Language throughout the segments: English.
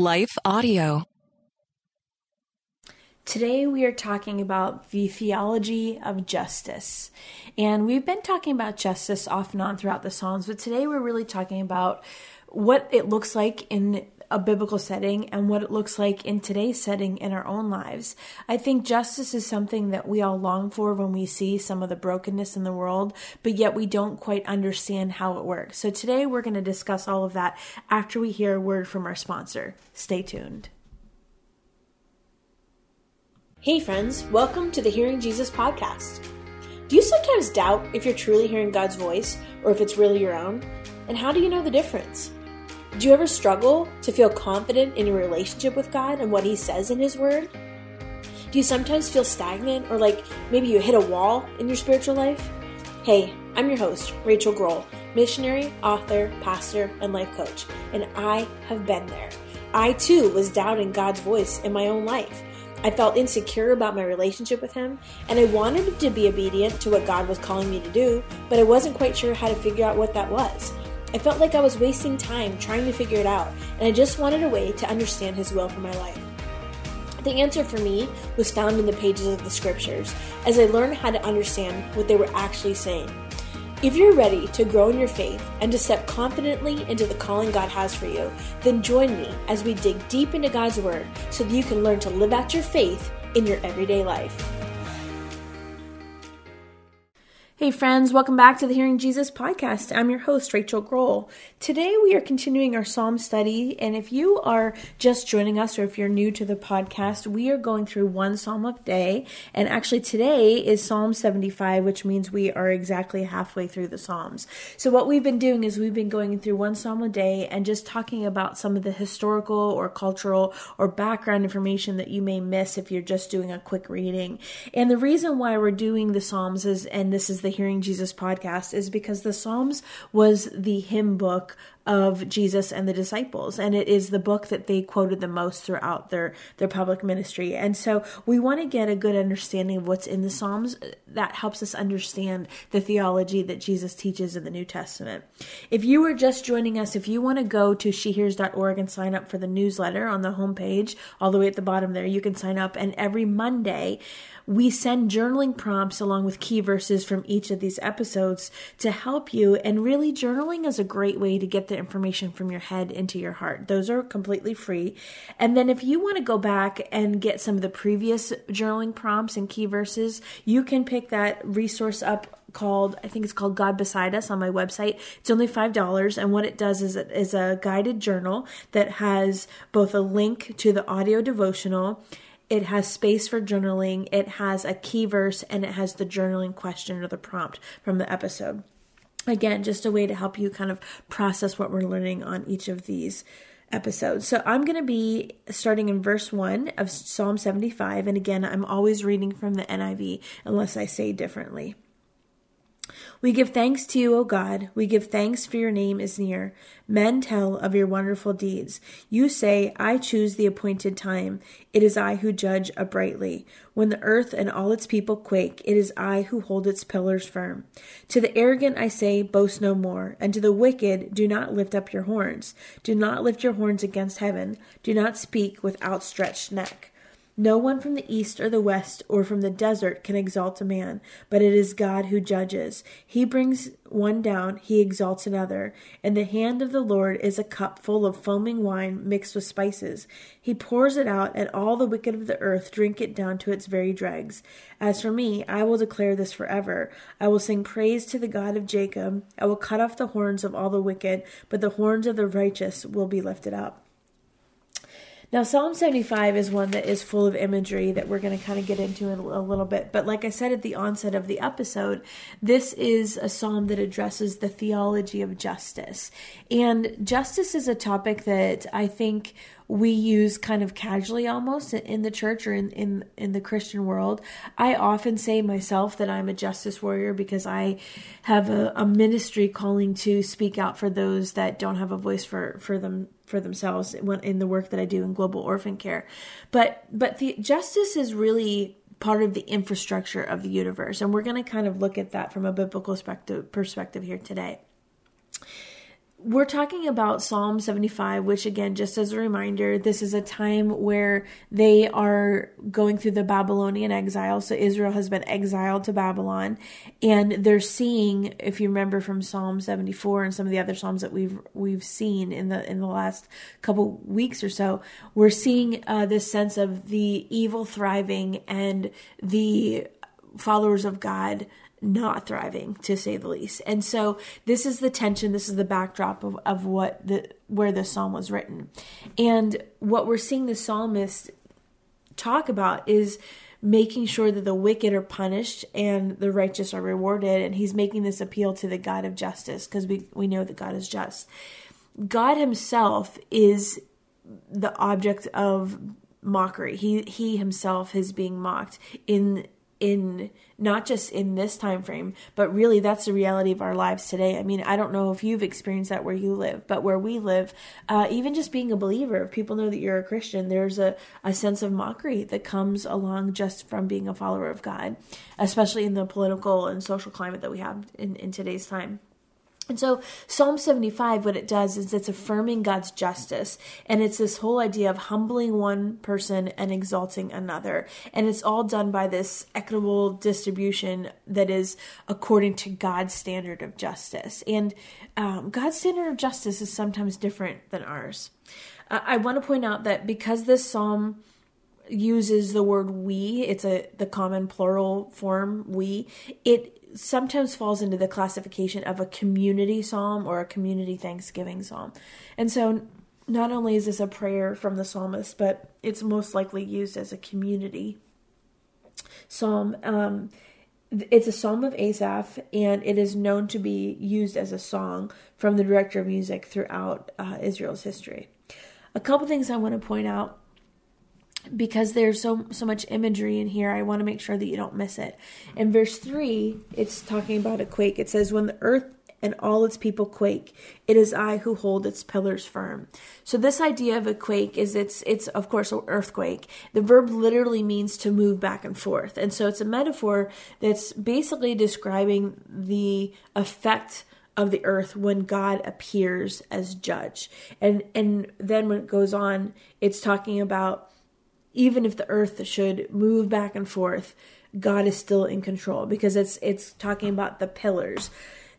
Life Audio. Today we are talking about the theology of justice. And we've been talking about justice off and on throughout the Psalms, but today we're really talking about what it looks like in a biblical setting and what it looks like in today's setting in our own lives. I think justice is something that we all long for when we see some of the brokenness in the world, but yet we don't quite understand how it works. So today we're going to discuss all of that after we hear a word from our sponsor. Stay tuned. Hey friends, welcome to the Hearing Jesus Podcast. Do you sometimes doubt if you're truly hearing God's voice or if it's really your own? And how do you know the difference? Do you ever struggle to feel confident in your relationship with God and what He says in His Word? Do you sometimes feel stagnant or like maybe you hit a wall in your spiritual life? Hey, I'm your host, Rachael Groll, missionary, author, pastor, and life coach, and I have been there. I too was doubting God's voice in my own life. I felt insecure about my relationship with Him, and I wanted to be obedient to what God was calling me to do, but I wasn't quite sure how to figure out what that was. I felt like I was wasting time trying to figure it out, and I just wanted a way to understand His will for my life. The answer for me was found in the pages of the Scriptures, as I learned how to understand what they were actually saying. If you're ready to grow in your faith and to step confidently into the calling God has for you, then join me as we dig deep into God's Word so that you can learn to live out your faith in your everyday life. Hey friends, welcome back to the Hearing Jesus Podcast. I'm your host, Rachael Groll. Today we are continuing our Psalm study, and if you are just joining us or if you're new to the podcast, we are going through one Psalm a day, and actually today is Psalm 75, which means we are exactly halfway through the Psalms. So what we've been doing is we've been going through one Psalm a day and just talking about some of the historical or cultural or background information that you may miss if you're just doing a quick reading. And the reason why we're doing the Psalms is, and this is the Hearing Jesus Podcast, is because the Psalms was the hymn book of Jesus and the disciples, and it is the book that they quoted the most throughout their public ministry. And so we want to get a good understanding of what's in the Psalms that helps us understand the theology that Jesus teaches in the New Testament. If you are just joining us, if you want to go to shehears.org and sign up for the newsletter on the homepage, all the way at the bottom there, you can sign up. And every Monday, we send journaling prompts along with key verses from each of these episodes to help you. And really, journaling is a great way to get the information from your head into your heart. Those are completely free. And then if you want to go back and get some of the previous journaling prompts and key verses, you can pick that resource up called God Beside Us on my website. It's only $5. And what it does is it is a guided journal that has both a link to the audio devotional, it has space for journaling, it has a key verse, and it has the journaling question or the prompt from the episode. Again, just a way to help you kind of process what we're learning on each of these episodes. So I'm going to be starting in verse 1 of Psalm 75. And again, I'm always reading from the NIV unless I say differently. We give thanks to you, O God. We give thanks, for your name is near. Men tell of your wonderful deeds. You say, I choose the appointed time. It is I who judge uprightly. When the earth and all its people quake, it is I who hold its pillars firm. To the arrogant I say, boast no more. And to the wicked, do not lift up your horns. Do not lift your horns against heaven. Do not speak with outstretched neck. No one from the east or the west or from the desert can exalt a man, but it is God who judges. He brings one down, He exalts another. In the hand of the Lord is a cup full of foaming wine mixed with spices. He pours it out, and all the wicked of the earth drink it down to its very dregs. As for me, I will declare this forever. I will sing praise to the God of Jacob. I will cut off the horns of all the wicked, but the horns of the righteous will be lifted up. Now, Psalm 75 is one that is full of imagery that we're going to kind of get into in a little bit. But like I said at the onset of the episode, this is a psalm that addresses the theology of justice. And justice is a topic that I think we use kind of casually almost in the church or in the Christian world. I often say myself that I'm a justice warrior because I have a ministry calling to speak out for those that don't have a voice for themselves in the work that I do in global orphan care. But the justice is really part of the infrastructure of the universe. And we're going to kind of look at that from a biblical perspective here today. We're talking about Psalm 75, which again, just as a reminder, this is a time where they are going through the Babylonian exile. So Israel has been exiled to Babylon, and they're seeing, if you remember from Psalm 74 and some of the other Psalms that we've seen in the last couple weeks or so, we're seeing this sense of the evil thriving and the followers of God not thriving, to say the least. And so this is the tension, this is the backdrop of where the psalm was written. And what we're seeing the psalmist talk about is making sure that the wicked are punished and the righteous are rewarded. And he's making this appeal to the God of justice, because we know that God is just. God himself is the object of mockery. He himself is being mocked in not just in this time frame, but really that's the reality of our lives today. I mean, I don't know if you've experienced that where you live, but where we live, even just being a believer, if people know that you're a Christian, there's a sense of mockery that comes along just from being a follower of God, especially in the political and social climate that we have in today's time. And so Psalm 75, what it does is it's affirming God's justice. And it's this whole idea of humbling one person and exalting another. And it's all done by this equitable distribution that is according to God's standard of justice. And God's standard of justice is sometimes different than ours. I want to point out that because this psalm uses the word we, it's the common plural form, we, it sometimes falls into the classification of a community psalm or a community thanksgiving psalm. And so not only is this a prayer from the psalmist, but it's most likely used as a community psalm. It's a psalm of Asaph, and it is known to be used as a song from the director of music throughout Israel's history. A couple things I want to point out, because there's so much imagery in here, I want to make sure that you don't miss it. In verse 3, it's talking about a quake. It says, "When the earth and all its people quake, it is I who hold its pillars firm." So this idea of a quake is it's of course an earthquake. The verb literally means to move back and forth. And so it's a metaphor that's basically describing the effect of the earth when God appears as judge. And then when it goes on, it's talking about even if the earth should move back and forth, God is still in control, because it's talking about the pillars.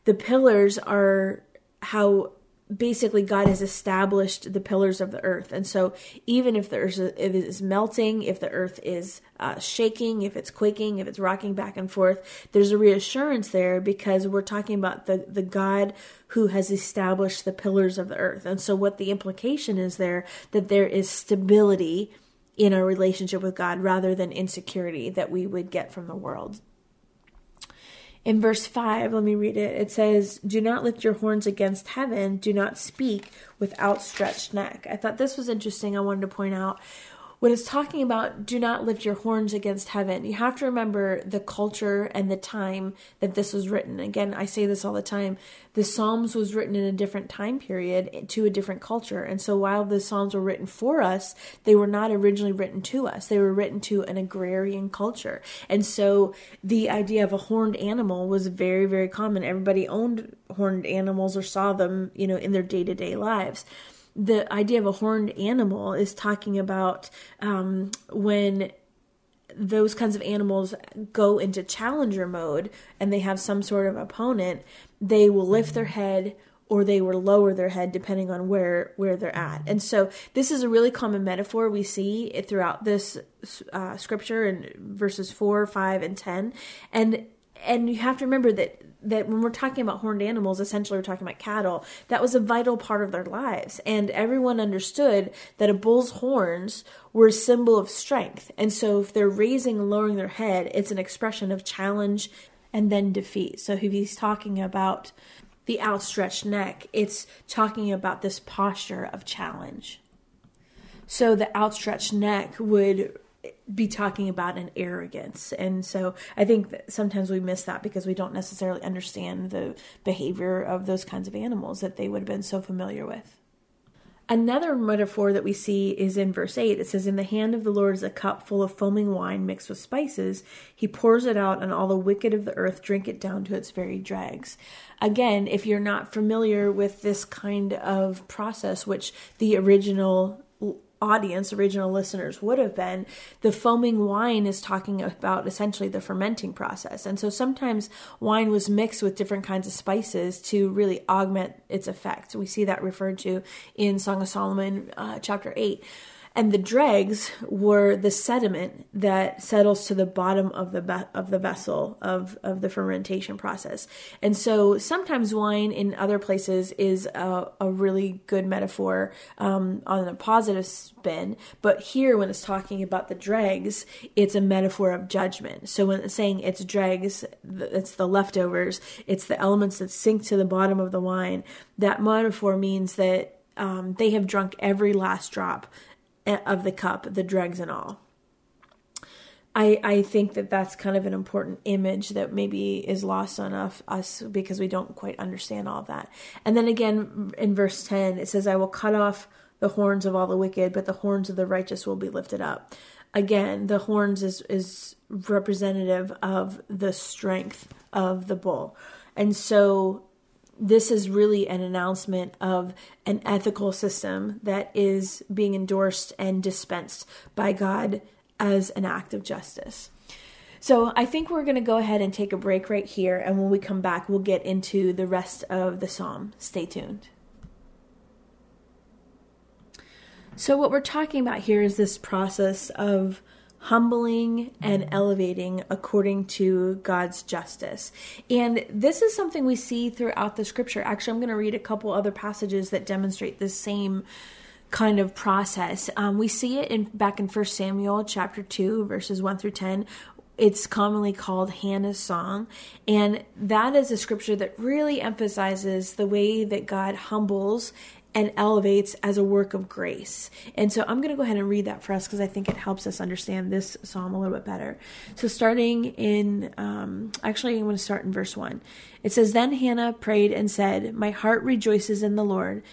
The pillars are how basically God has established the pillars of the earth. And so even if the earth is melting, if the earth is shaking, if it's quaking, if it's rocking back and forth, there's a reassurance there, because we're talking about the God who has established the pillars of the earth. And so what the implication is there, that there is stability in our relationship with God rather than insecurity that we would get from the world. In verse 5, let me read it. It says, "Do not lift your horns against heaven. Do not speak with outstretched neck." I thought this was interesting. I wanted to point out when it's talking about do not lift your horns against heaven, you have to remember the culture and the time that this was written. Again, I say this all the time. The Psalms was written in a different time period to a different culture. And so while the Psalms were written for us, they were not originally written to us. They were written to an agrarian culture. And so the idea of a horned animal was very, very common. Everybody owned horned animals or saw them, in their day-to-day lives. The idea of a horned animal is talking about when those kinds of animals go into challenger mode and they have some sort of opponent, they will lift their head or they will lower their head depending on where they're at. And so this is a really common metaphor we see it throughout this scripture in verses 4, 5, and 10. And you have to remember that when we're talking about horned animals, essentially we're talking about cattle. That was a vital part of their lives. And everyone understood that a bull's horns were a symbol of strength. And so if they're raising and lowering their head, it's an expression of challenge and then defeat. So if he's talking about the outstretched neck, it's talking about this posture of challenge. So the outstretched neck would be talking about an arrogance. And so I think that sometimes we miss that because we don't necessarily understand the behavior of those kinds of animals that they would have been so familiar with. Another metaphor that we see is in verse 8. It says, "In the hand of the Lord is a cup full of foaming wine mixed with spices. He pours it out, and all the wicked of the earth drink it down to its very dregs." Again, if you're not familiar with this kind of process, which the original audience, original listeners would have been, the foaming wine is talking about essentially the fermenting process. And so sometimes wine was mixed with different kinds of spices to really augment its effect. We see that referred to in Song of Solomon, chapter 8. And the dregs were the sediment that settles to the bottom of the vessel of the fermentation process. And so sometimes wine in other places is a really good metaphor on a positive spin. But here, when it's talking about the dregs, it's a metaphor of judgment. So when it's saying it's dregs, it's the leftovers, it's the elements that sink to the bottom of the wine. That metaphor means that they have drunk every last drop of the cup, the dregs and all. I think that that's kind of an important image that maybe is lost on us because we don't quite understand all of that. And then again, in verse 10, it says, "I will cut off the horns of all the wicked, but the horns of the righteous will be lifted up." Again, the horns is representative of the strength of the bull. And so this is really an announcement of an ethical system that is being endorsed and dispensed by God as an act of justice. So I think we're going to go ahead and take a break right here. And when we come back, we'll get into the rest of the psalm. Stay tuned. So what we're talking about here is this process of humbling and elevating according to God's justice. And this is something we see throughout the scripture. Actually, I'm going to read a couple other passages that demonstrate the same kind of process. We see it back in 1 Samuel chapter 2, verses 1 through 10. It's commonly called Hannah's Song. And that is a scripture that really emphasizes the way that God humbles and elevates as a work of grace. And so I'm going to go ahead and read that for us because I think it helps us understand this psalm a little bit better. So starting in, I'm going to start in verse 1. It says, "Then Hannah prayed and said, 'My heart rejoices in the Lord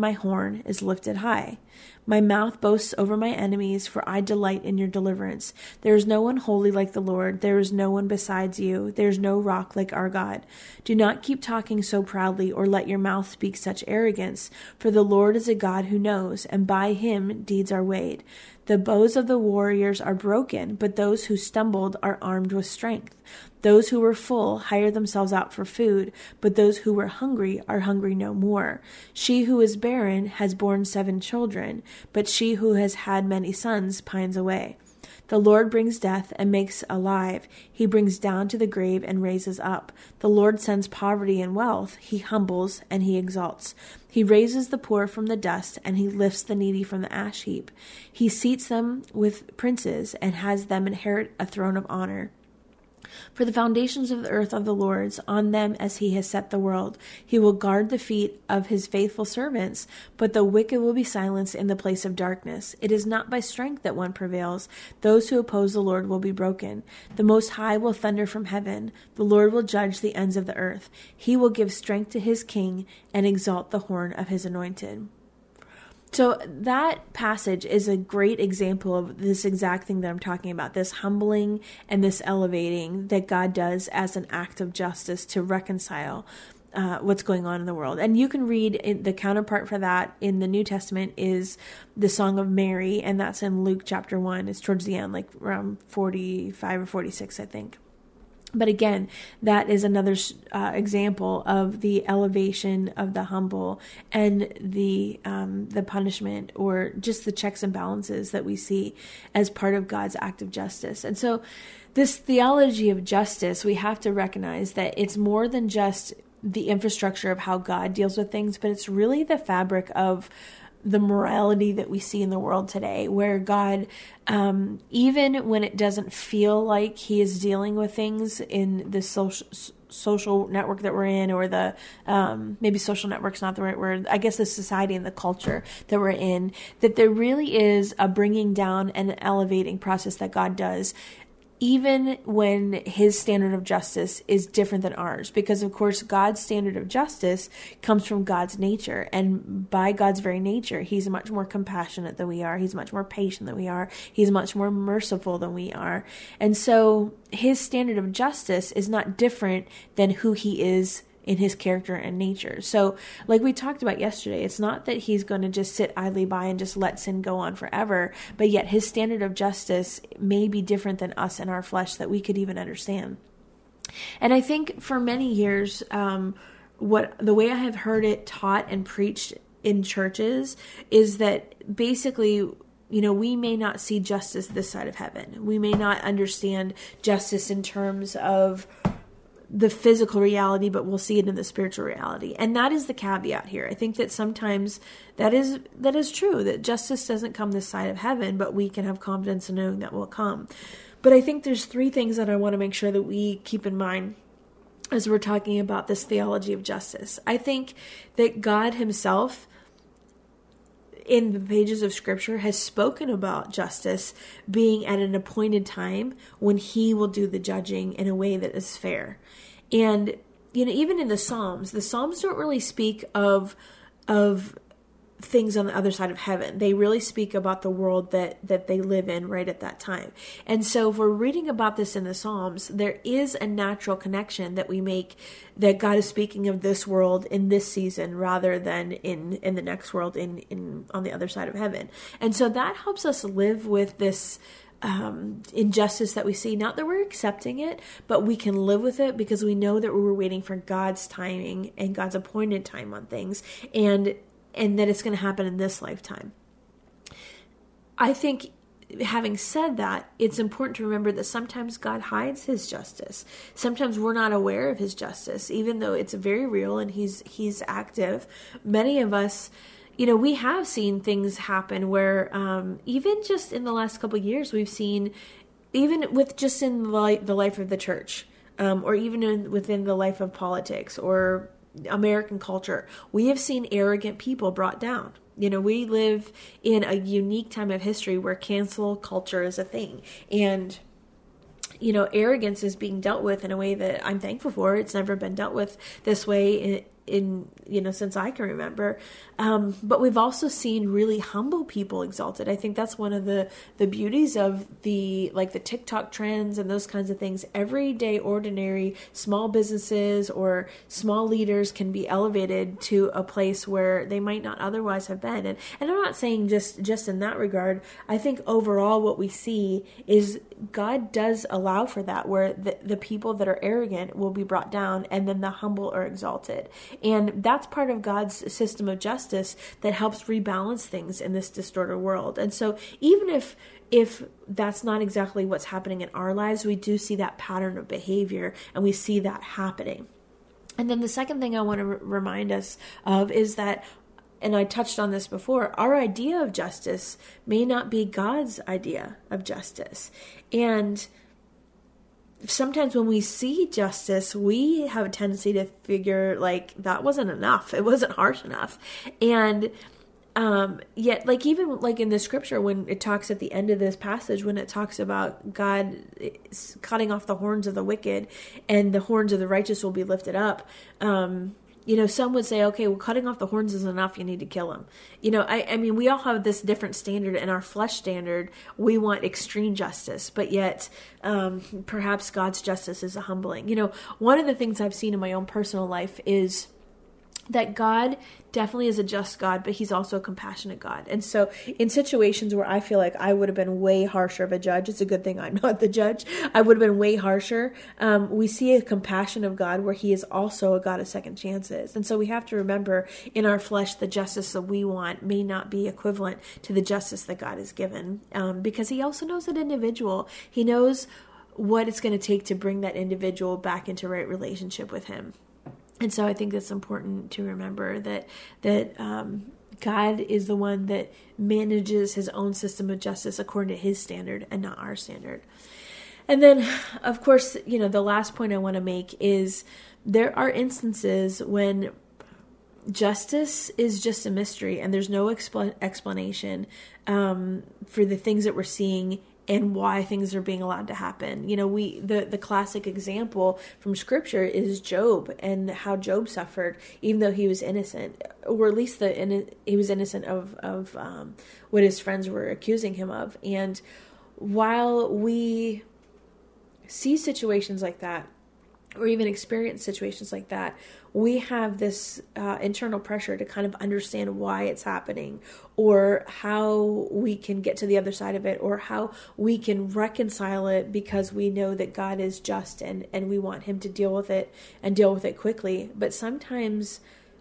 my horn is lifted high. My mouth boasts over my enemies, for I delight in your deliverance. There is no one holy like the Lord. There is no one besides you. There is no rock like our God. Do not keep talking so proudly or let your mouth speak such arrogance. For the Lord is a God who knows, and by him deeds are weighed. The bows of the warriors are broken, but those who stumbled are armed with strength. Those who were full hire themselves out for food, but those who were hungry are hungry no more. She who is barren has borne 7 children, but she who has had many sons pines away. The Lord brings death and makes alive. He brings down to the grave and raises up. The Lord sends poverty and wealth. He humbles and he exalts. He raises the poor from the dust and he lifts the needy from the ash heap. He seats them with princes and has them inherit a throne of honor. For the foundations of the earth are the Lord's, on them as he has set the world. He will guard the feet of his faithful servants, but the wicked will be silenced in the place of darkness. It is not by strength that one prevails. Those who oppose the Lord will be broken. The Most High will thunder from heaven. The Lord will judge the ends of the earth. He will give strength to his king and exalt the horn of his anointed.'" So that passage is a great example of this exact thing that I'm talking about, this humbling and this elevating that God does as an act of justice to reconcile what's going on in the world. And you can read the counterpart for that in the New Testament is the Song of Mary, and that's in Luke chapter 1. It's towards the end, like around 45 or 46, I think. But again, that is another example of the elevation of the humble and the punishment or just the checks and balances that we see as part of God's act of justice. And so this theology of justice, we have to recognize that it's more than just the infrastructure of how God deals with things, but it's really the fabric of the morality that we see in the world today, where God, even when it doesn't feel like he is dealing with things in the social network that we're in, or the, maybe social network's not the right word, I guess the society and the culture that we're in, that there really is a bringing down and elevating process that God does, even when his standard of justice is different than ours, because of course God's standard of justice comes from God's nature, and by God's very nature, he's much more compassionate than we are, he's much more patient than we are, he's much more merciful than we are, and so his standard of justice is not different than who he is in his character and nature. So like we talked about yesterday, it's not that he's going to just sit idly by and just let sin go on forever, but yet his standard of justice may be different than us and our flesh that we could even understand. And I think for many years, the way I have heard it taught and preached in churches is that basically, you know, we may not see justice this side of heaven. We may not understand justice in terms of the physical reality, but we'll see it in the spiritual reality. And that is the caveat here. I think that sometimes that is true, that justice doesn't come this side of heaven, but we can have confidence in knowing that will come. But I think there's three things that I want to make sure that we keep in mind as we're talking about this theology of justice. I think that God himself in the pages of scripture has spoken about justice being at an appointed time when he will do the judging in a way that is fair. And, you know, even in the Psalms don't really speak of things on the other side of heaven. They really speak about the world that they live in right at that time. And so if we're reading about this in the Psalms, there is a natural connection that we make that God is speaking of this world in this season rather than in the next world in on the other side of heaven. And so that helps us live with this injustice that we see. Not that we're accepting it, but we can live with it because we know that we're waiting for God's timing and God's appointed time on things. And that it's going to happen in this lifetime. I think, having said that, it's important to remember that sometimes God hides his justice. Sometimes we're not aware of his justice, even though it's very real and he's active. Many of us, you know, we have seen things happen where even just in the last couple of years, we've seen, even with just in the life of the church, or even within the life of politics or American culture, we have seen arrogant people brought down. You know, we live in a unique time of history where cancel culture is a thing. And, you know, arrogance is being dealt with in a way that I'm thankful for. It's never been dealt with this way in you know, since I can remember. But we've also seen really humble people exalted. I think that's one of the beauties of the TikTok trends and those kinds of things. Everyday, ordinary, small businesses or small leaders can be elevated to a place where they might not otherwise have been. And I'm not saying just in that regard. I think overall what we see is God does allow for that, where the people that are arrogant will be brought down and then the humble are exalted. And that's part of God's system of justice that helps rebalance things in this distorted world. And so even if that's not exactly what's happening in our lives, we do see that pattern of behavior and we see that happening. And then the second thing I want to remind us of is that, and I touched on this before, our idea of justice may not be God's idea of justice. And sometimes when we see justice, we have a tendency to figure like that wasn't enough. It wasn't harsh enough. And yet, like even like in the scripture, when it talks at the end of this passage, when it talks about God cutting off the horns of the wicked and the horns of the righteous will be lifted up, you know, some would say, okay, well, cutting off the horns isn't enough. You need to kill him. You know, I mean, we all have this different standard, and our flesh standard, we want extreme justice, but yet perhaps God's justice is a humbling. You know, one of the things I've seen in my own personal life is that God definitely is a just God, but he's also a compassionate God. And so in situations where I feel like I would have been way harsher of a judge, it's a good thing I'm not the judge, I would have been way harsher. We see a compassion of God where he is also a God of second chances. And so we have to remember in our flesh, the justice that we want may not be equivalent to the justice that God has given, because he also knows that individual. He knows what it's going to take to bring that individual back into right relationship with him. And so I think that's important to remember that God is the one that manages his own system of justice according to his standard and not our standard. And then, of course, you know, the last point I want to make is there are instances when justice is just a mystery and there's no explanation for the things that we're seeing and why things are being allowed to happen. You know, the classic example from scripture is Job and how Job suffered, even though he was innocent, or at least he was innocent of what his friends were accusing him of. And while we see situations like that, or even experience situations like that, we have this internal pressure to kind of understand why it's happening, or how we can get to the other side of it, or how we can reconcile it, because we know that God is just and we want him to deal with it and deal with it quickly. But sometimes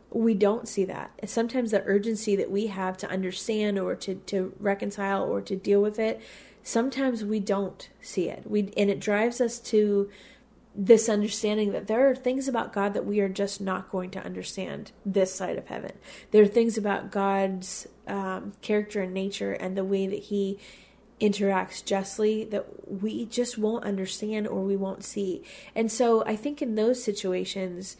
we don't see that. Sometimes the urgency that we have to understand or to reconcile or to deal with it, sometimes we don't see it. And it drives us to this understanding that there are things about God that we are just not going to understand this side of heaven. There are things about God's character and nature and the way that he interacts justly that we just won't understand or we won't see. And so I think in those situations,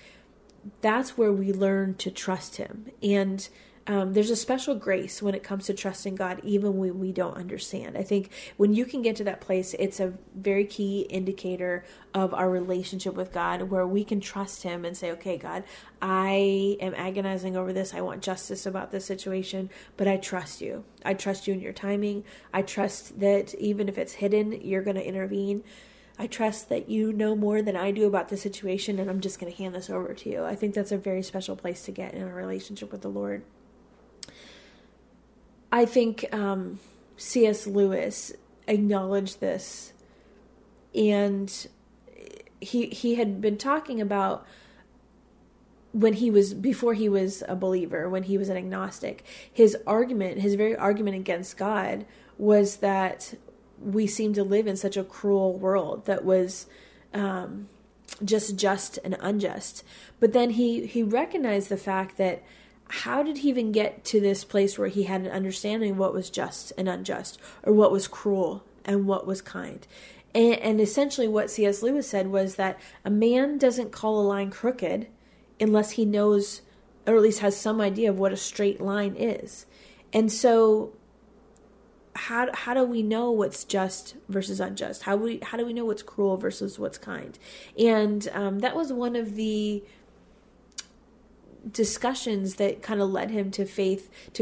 that's where we learn to trust him. And there's a special grace when it comes to trusting God, even when we don't understand. I think when you can get to that place, it's a very key indicator of our relationship with God, where we can trust him and say, okay, God, I am agonizing over this. I want justice about this situation, but I trust you. I trust you in your timing. I trust that even if it's hidden, you're going to intervene. I trust that you know more than I do about the situation, and I'm just going to hand this over to you. I think that's a very special place to get in our relationship with the Lord. I think C.S. Lewis acknowledged this, and he had been talking about before he was a believer, when he was an agnostic, his very argument against God was that we seem to live in such a cruel world that was just and unjust. But then he recognized the fact that, how did he even get to this place where he had an understanding of what was just and unjust, or what was cruel and what was kind? And essentially what C.S. Lewis said was that a man doesn't call a line crooked unless he knows, or at least has some idea of, what a straight line is. And so how do we know what's just versus unjust? How do we know what's cruel versus what's kind? And that was one of the discussions that kind of led him to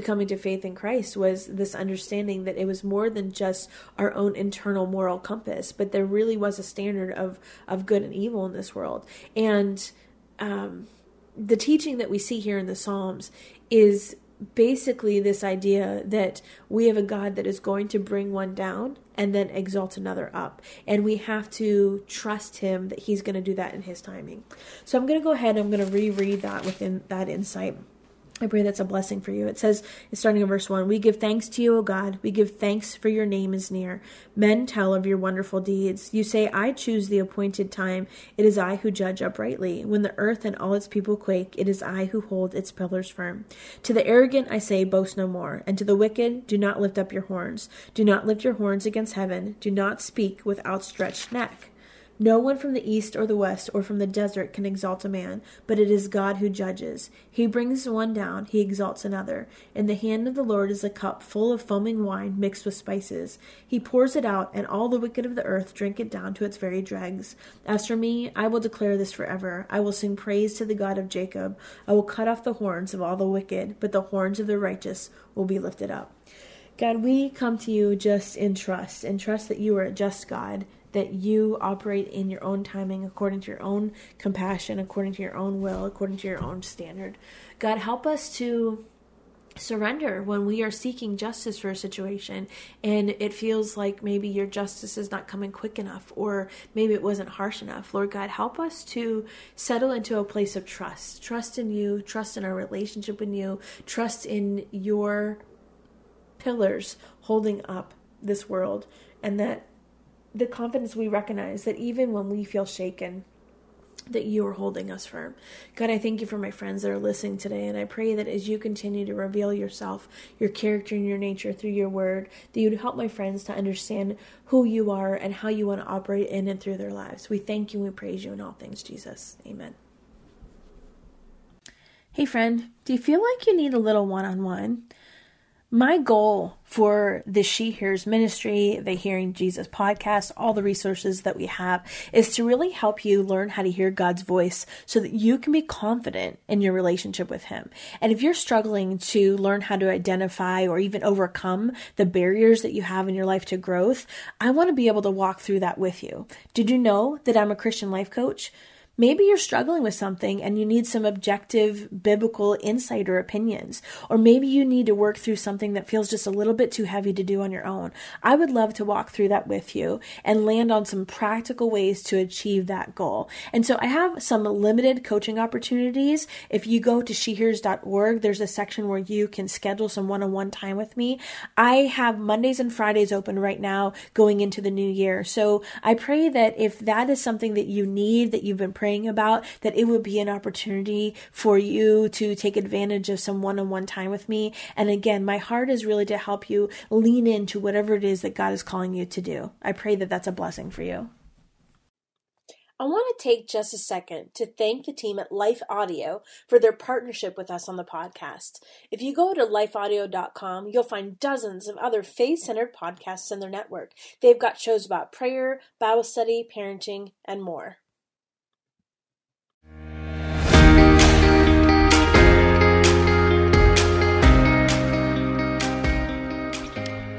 coming to faith in Christ, was this understanding that it was more than just our own internal moral compass, but there really was a standard of good and evil in this world. And the teaching that we see here in the Psalms is basically this idea that we have a God that is going to bring one down and then exalt another up. And we have to trust him that he's going to do that in his timing. So I'm going to go ahead and I'm going to reread that within that insight. I pray that's a blessing for you. It says, starting in verse 1, "We give thanks to you, O God. We give thanks, for your name is near. Men tell of your wonderful deeds. You say, I choose the appointed time. It is I who judge uprightly. When the earth and all its people quake, it is I who hold its pillars firm. To the arrogant I say, boast no more. And to the wicked, do not lift up your horns. Do not lift your horns against heaven. Do not speak with outstretched neck. No one from the east or the west or from the desert can exalt a man, but it is God who judges. He brings one down, he exalts another. In the hand of the Lord is a cup full of foaming wine mixed with spices. He pours it out, and all the wicked of the earth drink it down to its very dregs. As for me, I will declare this forever. I will sing praise to the God of Jacob. I will cut off the horns of all the wicked, but the horns of the righteous will be lifted up." God, we come to you just in trust that you are a just God, that you operate in your own timing, according to your own compassion, according to your own will, according to your own standard. God, help us to surrender when we are seeking justice for a situation and it feels like maybe your justice is not coming quick enough, or maybe it wasn't harsh enough. Lord God, help us to settle into a place of trust. Trust in you, trust in our relationship with you, trust in your pillars holding up this world, and that the confidence we recognize that even when we feel shaken, that you are holding us firm. God, I thank you for my friends that are listening today, and I pray that as you continue to reveal yourself, your character and your nature through your word, that you would help my friends to understand who you are and how you want to operate in and through their lives. We thank you and we praise you in all things, Jesus. Amen. Hey friend, do you feel like you need a little one-on-one? My goal for the She Hears Ministry, the Hearing Jesus Podcast, all the resources that we have, is to really help you learn how to hear God's voice so that you can be confident in your relationship with Him. And if you're struggling to learn how to identify or even overcome the barriers that you have in your life to growth, I want to be able to walk through that with you. Did you know that I'm a Christian life coach? Maybe you're struggling with something and you need some objective biblical insight or opinions, or maybe you need to work through something that feels just a little bit too heavy to do on your own. I would love to walk through that with you and land on some practical ways to achieve that goal. And so I have some limited coaching opportunities. If you go to shehears.org, there's a section where you can schedule some one-on-one time with me. I have Mondays and Fridays open right now going into the new year. So I pray that if that is something that you need, that you've been praying about, that it would be an opportunity for you to take advantage of some one-on-one time with me. And again, my heart is really to help you lean into whatever it is that God is calling you to do. I pray that that's a blessing for you. I want to take just a second to thank the team at Life Audio for their partnership with us on the podcast. If you go to lifeaudio.com, you'll find dozens of other faith-centered podcasts in their network. They've got shows about prayer, Bible study, parenting, and more.